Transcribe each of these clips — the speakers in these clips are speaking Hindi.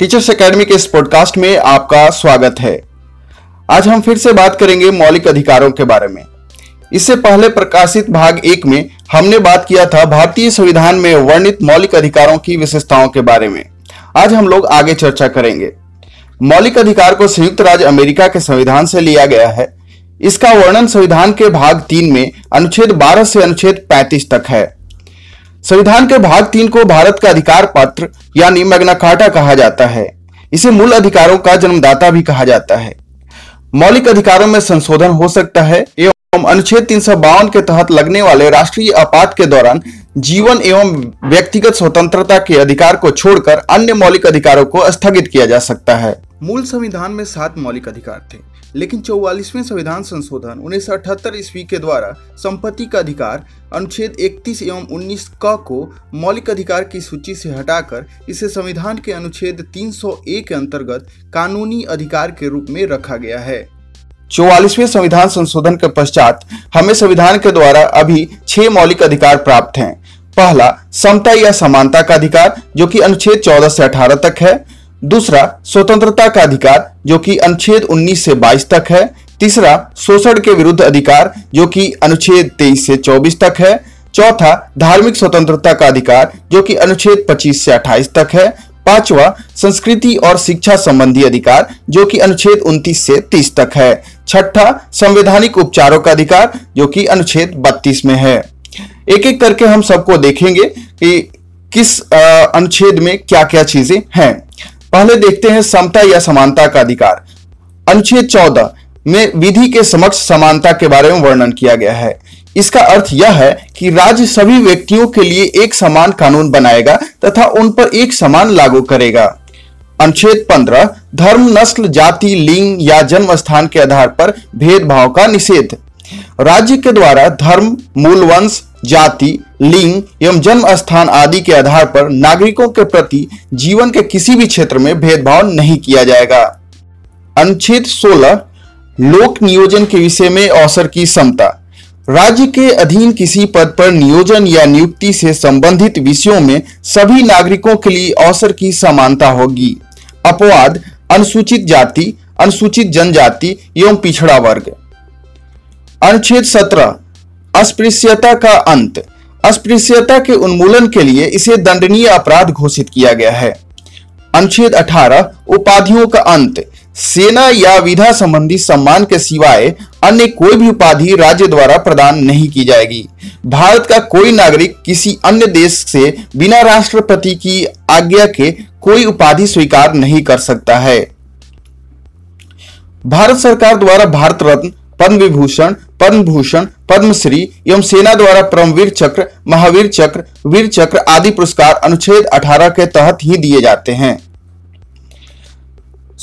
टीचर्स एकेडमी के इस पॉडकास्ट में आपका स्वागत है। आज हम फिर से बात करेंगे मौलिक अधिकारों के बारे में। इससे पहले प्रकाशित भाग 1 में हमने बात किया था भारतीय संविधान में वर्णित मौलिक अधिकारों की विशेषताओं के बारे में। आज हम लोग आगे चर्चा करेंगे। मौलिक अधिकार को संयुक्त राज्य अमेरिका के संविधान से लिया गया है। इसका वर्णन संविधान के भाग 3 में अनुच्छेद 12 से अनुच्छेद 35 तक है। संविधान के भाग 3 को भारत का अधिकार पत्र यानी मैग्ना कार्टा कहा जाता है। इसे मूल अधिकारों का जन्मदाता भी कहा जाता है। मौलिक अधिकारों में संशोधन हो सकता है एवं अनुच्छेद 352 के तहत लगने वाले राष्ट्रीय आपात के दौरान जीवन एवं व्यक्तिगत स्वतंत्रता के अधिकार को छोड़कर अन्य मौलिक अधिकारों को स्थगित किया जा सकता है। मूल संविधान में 7 मौलिक अधिकार थे, लेकिन 44वें संविधान संशोधन 1978 ईस्वी के द्वारा संपत्ति का अधिकार अनुच्छेद 31 एवं 19 क को मौलिक अधिकार की सूची से हटाकर इसे संविधान के अनुच्छेद 301 के अंतर्गत कानूनी अधिकार के रूप में रखा गया है। 44वें संविधान संशोधन के पश्चात हमें संविधान के द्वारा अभी 6 मौलिक अधिकार प्राप्त हैं। पहला, समता या समानता का अधिकार, जो कि अनुच्छेद 14 से 18 तक है। दूसरा, स्वतंत्रता का अधिकार, जो कि अनुच्छेद 19 से 22 तक है। तीसरा, शोषण के विरुद्ध अधिकार, जो कि अनुच्छेद 23 से 24 तक है। चौथा, धार्मिक स्वतंत्रता का अधिकार, जो कि अनुच्छेद 25 से 28 तक है। पांचवा, संस्कृति और शिक्षा संबंधी अधिकार, जो कि अनुच्छेद 29 से 30 तक है। छठा, संवैधानिक उपचारों का अधिकार, जो कि अनुच्छेद 32 में है। एक एक करके हम सबको देखेंगे कि किस अनुच्छेद में क्या क्या चीजें हैं। पहले देखते हैं समता या समानता का अधिकार। अनुच्छेद 14 में विधि के समक्ष समानता के बारे में वर्णन किया गया है। इसका अर्थ यह है कि राज्य सभी व्यक्तियों के लिए एक समान कानून बनाएगा तथा उन पर एक समान लागू करेगा। अनुच्छेद 15 धर्म, नस्ल, जाति, लिंग या जन्म स्थान के आधार पर भेदभाव का निषेध। राज्य के द्वारा धर्म, मूल वंश, जाति, लिंग एवं जन्म स्थान आदि के आधार पर नागरिकों के प्रति जीवन के किसी भी क्षेत्र में भेदभाव नहीं किया जाएगा। अनुच्छेद 16 लोक नियोजन के विषय में अवसर की समता। राज्य के अधीन किसी पद पर नियोजन या नियुक्ति से संबंधित विषयों में सभी नागरिकों के लिए अवसर की समानता होगी। अपवाद अनुसूचित जाति, अनुसूचित जनजाति एवं पिछड़ा वर्ग। अनुच्छेद 17 अस्पृश्यता का अंत। अस्पृश्यता के उन्मूलन के लिए इसे दंडनीय अपराध घोषित किया गया है। अनुच्छेद 18 उपाधियों का अंत। सेना या विधा संबंधी सम्मान के सिवाय अन्य कोई भी उपाधि राज्य द्वारा प्रदान नहीं की जाएगी। भारत का कोई नागरिक किसी अन्य देश से बिना राष्ट्रपति की आज्ञा के कोई उपाधि स्वीकार नहीं कर सकता है। भारत सरकार द्वारा भारत रत्न, पद्म विभूषण, पद्म भूषण, पद्मश्री एवं सेना द्वारा परमवीर चक्र, महावीर चक्र, वीर चक्र आदि पुरस्कार अनुच्छेद 18 के तहत ही दिए जाते हैं।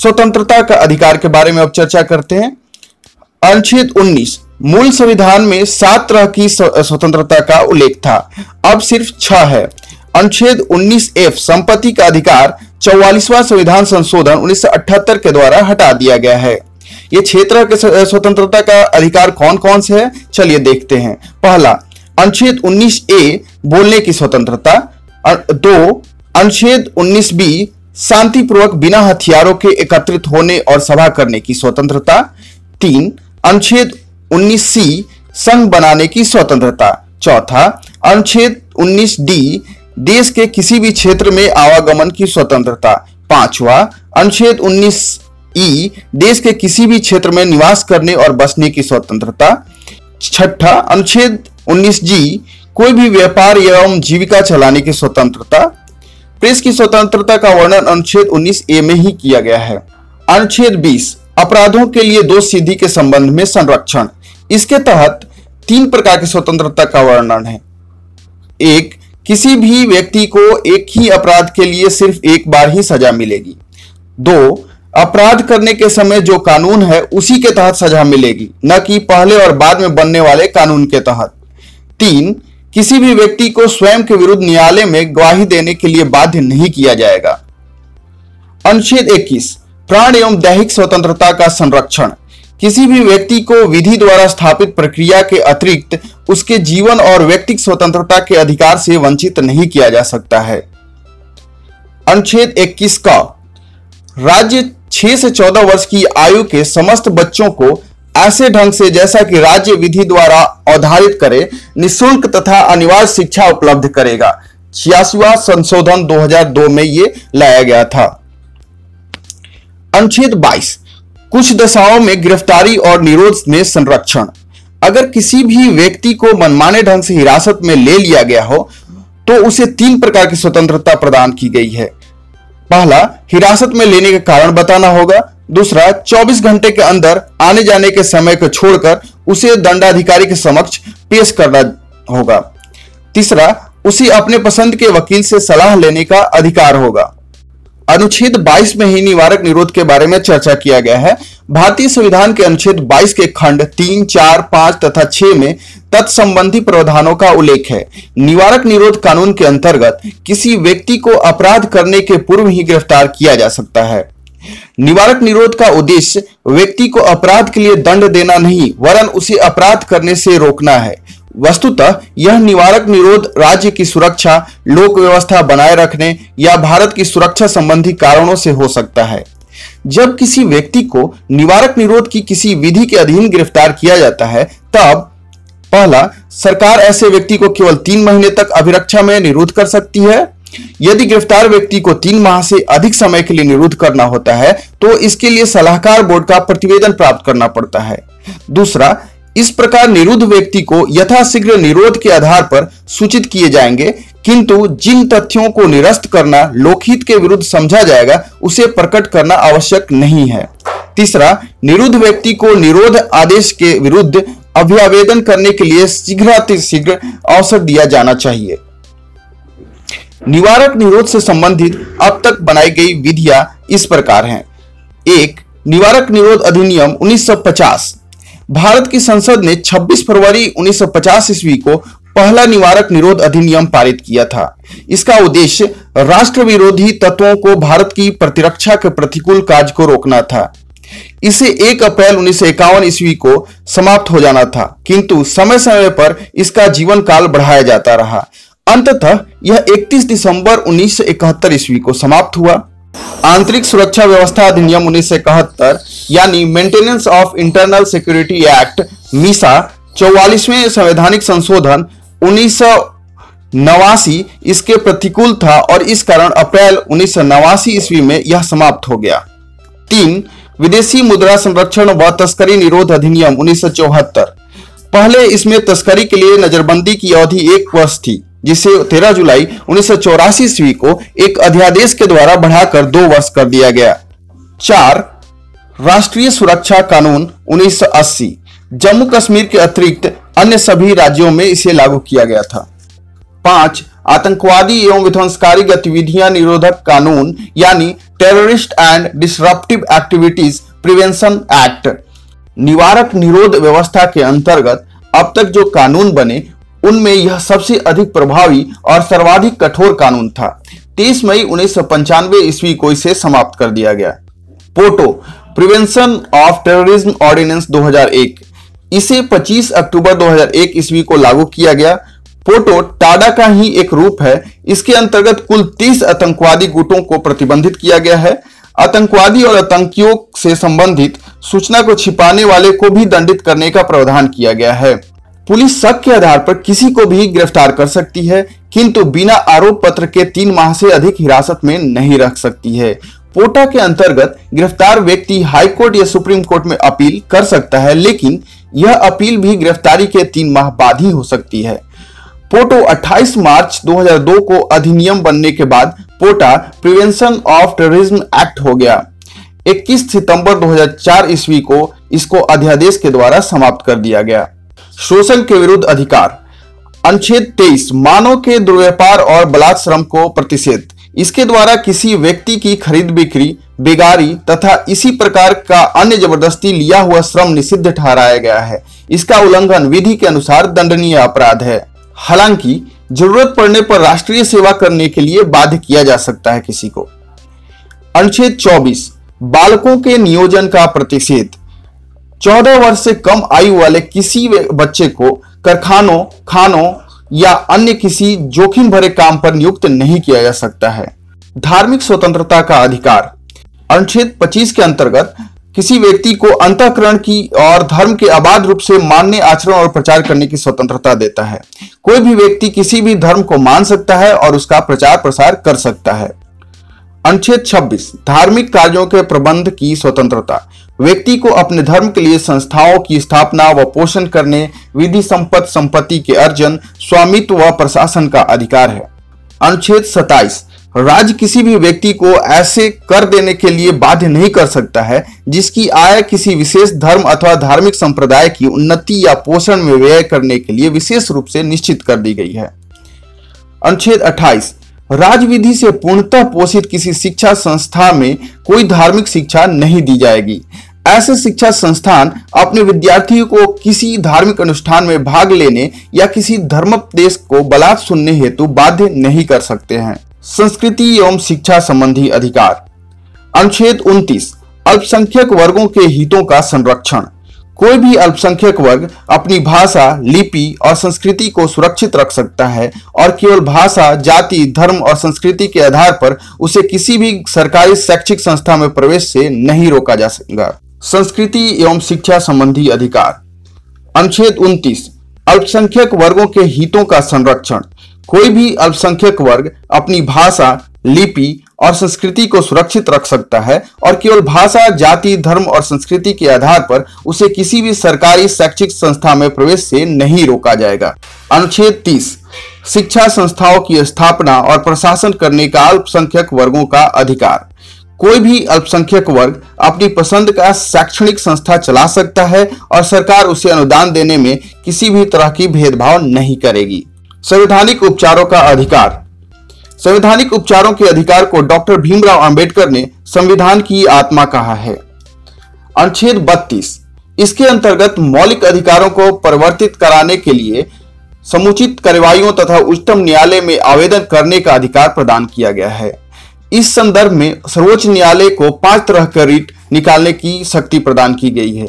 स्वतंत्रता का अधिकार के बारे में अब चर्चा करते हैं। अनुच्छेद 19 मूल संविधान में 7 तरह की स्वतंत्रता का उल्लेख था, अब सिर्फ 6 है। अनुच्छेद 19F संपत्ति का अधिकार 44वां संविधान संशोधन 1978 के द्वारा हटा दिया गया है। ये क्षेत्र के स्वतंत्रता का अधिकार कौन कौन से है, चलिए देखते हैं। पहला, अनुच्छेद 19A बोलने की स्वतंत्रता। 2, अनुच्छेद 19B शांतिपूर्वक बिना हथियारों के एकत्रित होने और सभा करने की स्वतंत्रता। 3, अनुच्छेद 19C संघ बनाने की स्वतंत्रता। 4, अनुच्छेद 19D देश के किसी भी क्षेत्र में आवागमन की स्वतंत्रता। 5, अनुच्छेद 19E देश के किसी भी क्षेत्र में निवास करने और बसने की स्वतंत्रता। 6, अनुच्छेद 19G कोई भी व्यापार एवं जीविका चलाने की स्वतंत्रता। प्रेस की स्वतंत्रता का वर्णन अनुच्छेद 19A में ही किया गया है। अनुच्छेद 20 अपराधों के लिए दोष सिद्धि के संबंध में संरक्षण। इसके तहत 3 प्रकार की स्वतंत्रता का वर्णन है। 1, किसी भी व्यक्ति को एक ही अपराध के लिए सिर्फ एक बार ही सजा मिलेगी। 2, अपराध करने के समय जो कानून है उसी के तहत सजा मिलेगी, न कि पहले और बाद में बनने वाले कानून के तहत। 3, किसी भी व्यक्ति को स्वयं के विरुद्ध न्यायालय में गवाही देने के लिए बाध्य नहीं किया जाएगा। अनुच्छेद 21 प्राण एवं दैहिक स्वतंत्रता का संरक्षण। किसी भी व्यक्ति को विधि द्वारा स्थापित प्रक्रिया के अतिरिक्त उसके जीवन और व्यक्तिगत स्वतंत्रता के अधिकार से वंचित नहीं किया जा सकता है। अनुच्छेद 21 का राज्य 6 से 14 वर्ष की आयु के समस्त बच्चों को ऐसे ढंग से जैसा कि राज्य विधि द्वारा अवधारित करे निःशुल्क तथा अनिवार्य शिक्षा उपलब्ध करेगा। 86वां संशोधन 2002 में ये लाया गया था। अनुच्छेद 22 कुछ दशाओं में गिरफ्तारी और निरोध में संरक्षण। अगर किसी भी व्यक्ति को मनमाने ढंग से हिरासत में ले लिया गया हो तो उसे 3 प्रकार की स्वतंत्रता प्रदान की गई है। पहला, हिरासत में लेने का कारण बताना होगा। दूसरा, 24 घंटे के अंदर आने जाने के समय को छोड़कर उसे दंडाधिकारी के समक्ष पेश करना होगा। तीसरा, उसे अपने पसंद के वकील से सलाह लेने का अधिकार होगा। अनुच्छेद 22 में ही निवारक निरोध के बारे में चर्चा किया गया है। भारतीय संविधान के अनुच्छेद 22 के खंड 3, 4, 5 तथा 6 में तत्संबंधी प्रावधानों का उल्लेख है। निवारक निरोध कानून के अंतर्गत किसी व्यक्ति को अपराध करने के पूर्व ही गिरफ्तार किया जा सकता है। निवारक निरोध का उद्देश्य व्यक्ति को अपराध के लिए दंड देना नहीं वरन उसे अपराध करने से रोकना है। वस्तुतः यह निवारक निरोध राज्य की सुरक्षा, लोक व्यवस्था बनाए रखने या भारत की सुरक्षा संबंधी कारणों से हो सकता है। जब किसी व्यक्ति को निवारक निरोध की किसी विधि के अधीन गिरफ्तार किया जाता है तब पहला, सरकार ऐसे व्यक्ति को केवल 3 महीने तक अभिरक्षा में निरुद्ध कर सकती है। यदि गिरफ्तार व्यक्ति को 3 माह से अधिक समय के लिए निरुद्ध करना होता है तो इसके लिए सलाहकार बोर्ड का प्रतिवेदन प्राप्त करना पड़ता है। दूसरा, इस प्रकार निरुद्ध व्यक्ति को यथाशीघ्र निरोध के आधार पर सूचित किए जाएंगे, किंतु जिन तथ्यों को निरस्त करना लोकहित के विरुद्ध समझा जाएगा उसे प्रकट करना आवश्यक नहीं है। तीसरा, निरुद्ध व्यक्ति को निरोध आदेश के विरुद्ध अभ्यावेदन करने के लिए शीघ्रातिशीघ्र अवसर दिया जाना चाहिए। निवारक निरोध से संबंधित अब तक बनाई गई विधियां इस प्रकार हैं। 1. निवारक निरोध अधिनियम 1950। भारत की संसद ने 26 फरवरी 1950 ईस्वी को पहला निवारक निरोध अधिनियम पारित किया था। इसका उद्देश्य राष्ट्र विरोधी तत्वों को भारत की प्रतिरक्षा के प्रतिकूल कार्य को रोकना था। इसे 1 अप्रैल 1951 ईस्वी को समाप्त हो जाना था, किंतु समय समय पर इसका जीवन काल बढ़ाया जाता रहा। अंततः यह 31 दिसंबर 1971 ईस्वी को समाप्त हुआ। आंतरिक सुरक्षा व्यवस्था अधिनियम 1971 यानी maintenance of internal security act MISA 44वें संवैधानिक संशोधन 1989 इसके प्रतिकूल था और इस कारण अप्रैल 1989 ईस्वी में यह समाप्त हो गया। 3. विदेशी मुद्रा संरक्षण व तस्करी निरोध अधिनियम 1974। पहले इसमें तस्करी के लिए नजरबंदी की अवधि 1 वर्ष थी, जिसे 13 जुलाई 1984 ईस्वी को एक अध्यादेश के द्वारा बढ़ाकर 2 वर्ष कर दिया गया। 4. राष्ट्रीय सुरक्षा कानून 1980। जम्मू कश्मीर के अतिरिक्त अन्य सभी राज्यों में इसे लागू किया गया था। 5. आतंकवादी एवं विध्वंसकारी गतिविधियां निरोधक कानून यानी terrorist and disruptive activities prevention act. निवारक निरोध व्यवस्था के अंतर्गत अब तक जो कानून बने उनमें यह सबसे अधिक प्रभावी और सर्वाधिक कठोर कानून था। 23 मई 1995 ईस्वी को इसे समाप्त कर दिया गया। POTO prevention of terrorism ordinance 2001। इसे 25 अक्टूबर 2001 ईस्वी को लागू किया गया। पोटो टाडा का ही एक रूप है। इसके अंतर्गत कुल 30 आतंकवादी गुटों को प्रतिबंधित किया गया है। आतंकवादी और आतंकियों से संबंधित सूचना को छिपाने वाले को भी दंडित करने का प्रावधान किया गया है। पुलिस शक के आधार पर किसी को भी गिरफ्तार कर सकती है, किंतु बिना आरोप पत्र के 3 माह से अधिक हिरासत में नहीं रख सकती है। पोटा के अंतर्गत गिरफ्तार व्यक्ति हाई कोर्ट या सुप्रीम कोर्ट में अपील कर सकता है, लेकिन यह अपील भी गिरफ्तारी के 3 माह बाद ही हो सकती है। पोटो 28 मार्च 2002 को अधिनियम बनने के बाद POTA prevention of terrorism act हो गया। 21 सितंबर 2004 ईस्वी को इसको अध्यादेश के द्वारा समाप्त कर दिया गया। शोषण के विरुद्ध अधिकार। अनुच्छेद 23 मानव के दुर्व्यापार और बलात्श्रम को प्रतिषेध। इसके द्वारा किसी व्यक्ति की खरीद बिक्री, बेगारी तथा इसी प्रकार का अन्य जबरदस्ती लिया हुआ श्रम निषिद्ध ठहराया गया है। इसका उल्लंघन विधि के अनुसार दंडनीय अपराध है। हालांकि जरूरत पड़ने पर राष्ट्रीय सेवा करने के लिए बाध्य किया जा सकता है किसी को। अनुच्छेद 24 बालकों के नियोजन का प्रतिषेध। 14 वर्ष से कम आयु वाले किसी बच्चे को कारखानों, खानों या अन्य किसी जोखिम भरे काम पर नियुक्त नहीं किया जा सकता है। धार्मिक स्वतंत्रता का अधिकार। अनुच्छेद 25 के अंतर्गत किसी व्यक्ति को अंतःकरण की और धर्म के अबाध रूप से मानने, आचरण और प्रचार करने की स्वतंत्रता देता है। कोई भी व्यक्ति किसी भी धर्म को मान सकता है और उसका प्रचार प्रसार कर सकता है। अनुच्छेद 26 धार्मिक कार्यों के प्रबंध की स्वतंत्रता। व्यक्ति को अपने धर्म के लिए संस्थाओं की स्थापना व पोषण करने, विधि संपत्ति के अर्जन, स्वामित्व व प्रशासन का अधिकार है। अनुच्छेद 27 राज्य किसी भी व्यक्ति को ऐसे कर देने के लिए बाध्य नहीं कर सकता है जिसकी आय किसी विशेष धर्म अथवा धार्मिक संप्रदाय की उन्नति या पोषण में व्यय करने के लिए विशेष रूप से निश्चित कर दी गई है। अनुच्छेद 28 राजविधि से पूर्णतः पोषित किसी शिक्षा संस्था में कोई धार्मिक शिक्षा नहीं दी जाएगी। ऐसे शिक्षा संस्थान अपने विद्यार्थियों को किसी धार्मिक अनुष्ठान में भाग लेने या किसी धर्मोपदेश को बलात् सुनने हेतु बाध्य नहीं कर सकते हैं। संस्कृति एवं शिक्षा संबंधी अधिकार। अनुच्छेद 29 अल्पसंख्यक वर्गों के हितों का संरक्षण। कोई भी अल्पसंख्यक वर्ग अपनी भाषा, लिपि और संस्कृति को सुरक्षित रख सकता है और केवल भाषा, जाति, धर्म और संस्कृति के आधार पर उसे किसी भी सरकारी शैक्षिक संस्था में प्रवेश से नहीं रोका जा सकेगा। संस्कृति एवं शिक्षा संबंधी अधिकार। अनुच्छेद 29 अल्पसंख्यक वर्गों के हितों का संरक्षण। कोई भी अल्पसंख्यक वर्ग अपनी भाषा, लिपि और संस्कृति को सुरक्षित रख सकता है और केवल भाषा, जाति, धर्म और संस्कृति के आधार पर उसे किसी भी सरकारी शैक्षिक संस्था में प्रवेश से नहीं रोका जाएगा। अनुच्छेद 30 शिक्षा संस्थाओं की स्थापना और प्रशासन करने का अल्पसंख्यक वर्गों का अधिकार। कोई भी अल्पसंख्यक वर्ग अपनी पसंद का शैक्षणिक संस्था चला सकता है और सरकार उसे अनुदान देने में किसी भी तरह की भेदभाव नहीं करेगी। संवैधानिक उपचारों का अधिकार। संवैधानिक उपचारों के अधिकार को डॉक्टर भीमराव अंबेडकर ने संविधान की आत्मा कहा है। अनुच्छेद 32 इसके अंतर्गत मौलिक अधिकारों को परिवर्तित कराने के लिए समुचित कार्यवाहियों तथा उच्चतम न्यायालय में आवेदन करने का अधिकार प्रदान किया गया है। इस संदर्भ में सर्वोच्च न्यायालय को 5 तरह का रिट निकालने की शक्ति प्रदान की गई है।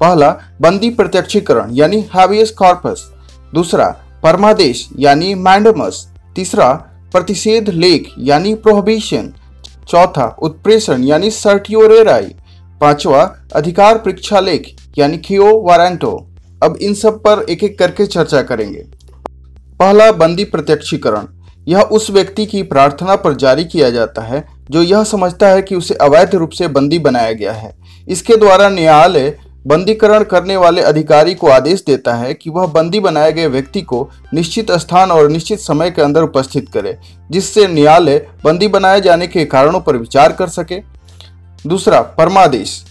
पहला, बंदी प्रत्यक्षीकरण यानी हैबियस कॉर्पस। दूसरा, परमादेश यानी मैंडमस। तीसरा, प्रतिषेध लेख यानी प्रोहिबिशन। चौथा, उत्प्रेषण यानी सर्टियोरे राय। पांचवा, अधिकार परीक्षा लेख यानी खियो वारंटो। अब इन सब पर एक एक करके चर्चा करेंगे। पहला, बंदी प्रत्यक्षीकरण। यह उस व्यक्ति की प्रार्थना पर जारी किया जाता है जो यह समझता है कि उसे अवैध रूप से बंदी बनाया गया है। इसके द्वारा न्यायालय बंदीकरण करने वाले अधिकारी को आदेश देता है कि वह बंदी बनाए गए व्यक्ति को निश्चित स्थान और निश्चित समय के अंदर उपस्थित करे, जिससे न्यायालय बंदी बनाए जाने के कारणों पर विचार कर सके। दूसरा, परमादेश।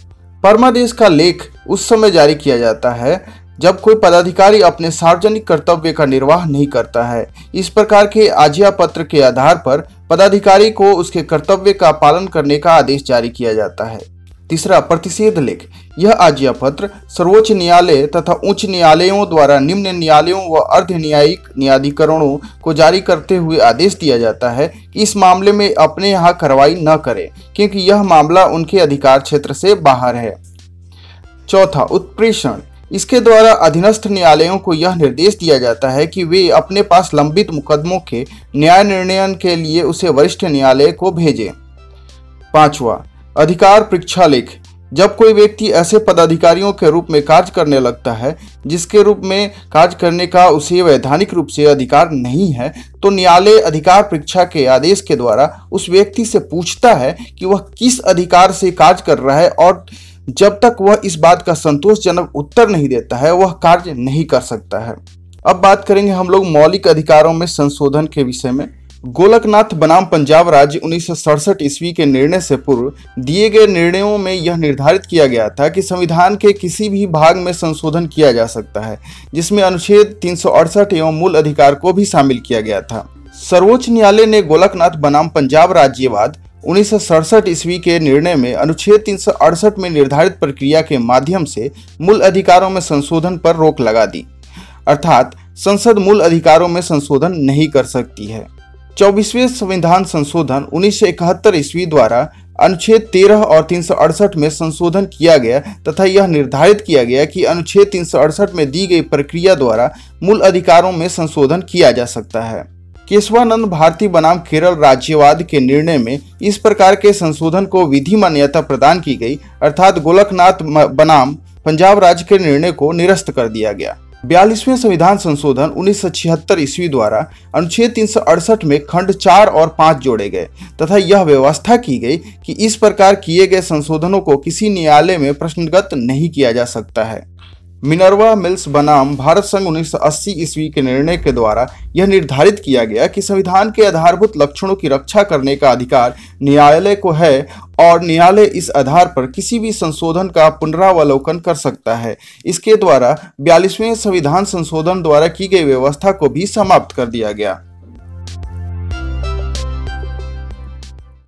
परमादेश का लेख उस समय जारी किया जाता है जब कोई पदाधिकारी अपने सार्वजनिक कर्तव्य का निर्वाह नहीं करता है। इस प्रकार के आज्ञा पत्र के आधार पर पदाधिकारी को उसके कर्तव्य का पालन करने का आदेश जारी किया जाता है। तीसरा, प्रतिषेध लेख। यह आज्ञा पत्र सर्वोच्च न्यायालय तथा उच्च न्यायालयों द्वारा निम्न न्यायालयों व अर्ध न्यायिक न्यायाधिकरणों को जारी करते हुए आदेश दिया जाता है कि इस मामले में अपने यहाँ कार्रवाई न करें, क्योंकि यह मामला उनके अधिकार क्षेत्र से बाहर है। चौथा, उत्प्रेषण। इसके द्वारा अधीनस्थ न्यायालयों को यह निर्देश दिया जाता है कि वे अपने पास लंबित मुकदमों के न्याय निर्णय के लिए उसे वरिष्ठ न्यायालय को भेजें। पाँचवा, अधिकार परीक्षा लेख। जब कोई व्यक्ति ऐसे पदाधिकारियों के रूप में कार्य करने लगता है जिसके रूप में कार्य करने का उसे वैधानिक रूप से अधिकार नहीं है, तो न्यायालय अधिकार परीक्षा के आदेश के द्वारा उस व्यक्ति से पूछता है कि वह किस अधिकार से कार्य कर रहा है, और जब तक वह इस बात का संतोषजनक उत्तर नहीं देता है वह कार्य नहीं कर सकता है। अब बात करेंगे हम लोग मौलिक अधिकारों में संशोधन के विषय में। गोलकनाथ बनाम पंजाब राज्य 1967 ईस्वी के निर्णय से पूर्व दिए गए निर्णयों में यह निर्धारित किया गया था कि संविधान के किसी भी भाग में संशोधन किया जा सकता है, जिसमें अनुच्छेद 368 एवं मूल अधिकार को भी शामिल किया गया था। सर्वोच्च न्यायालय ने गोलकनाथ बनाम पंजाब राज्यवाद 1967 ईस्वी के निर्णय में अनुच्छेद 368 में निर्धारित प्रक्रिया के माध्यम से मूल अधिकारों में संशोधन पर रोक लगा दी, अर्थात संसद मूल अधिकारों में संशोधन नहीं कर सकती है। 24वें संविधान संशोधन 1971 ईस्वी द्वारा अनुच्छेद 13 और 368 में संशोधन किया गया तथा यह निर्धारित किया गया कि अनुच्छेद 368 में दी गई प्रक्रिया द्वारा मूल अधिकारों में संशोधन किया जा सकता है। केशवानंद भारती बनाम केरल राज्यवाद के निर्णय में इस प्रकार के संशोधन को विधि मान्यता प्रदान की गई, अर्थात गोलकनाथ बनाम पंजाब राज्य के निर्णय को निरस्त कर दिया गया। 42वें संविधान संशोधन 1976 ईस्वी द्वारा अनुच्छेद 368 में खंड 4 और 5 जोड़े गए तथा यह व्यवस्था की गई कि इस प्रकार किए गए संशोधनों को किसी न्यायालय में प्रश्नगत नहीं किया जा सकता है। मिनर्वा मिल्स बनाम भारत संघ 1980 ईस्वी के निर्णय के द्वारा यह निर्धारित किया गया कि संविधान के आधारभूत लक्षणों की रक्षा करने का अधिकार न्यायालय को है और न्यायालय इस आधार पर किसी भी संशोधन का पुनरावलोकन कर सकता है। इसके द्वारा 42वें संविधान संशोधन द्वारा की गई व्यवस्था को भी समाप्त कर दिया गया।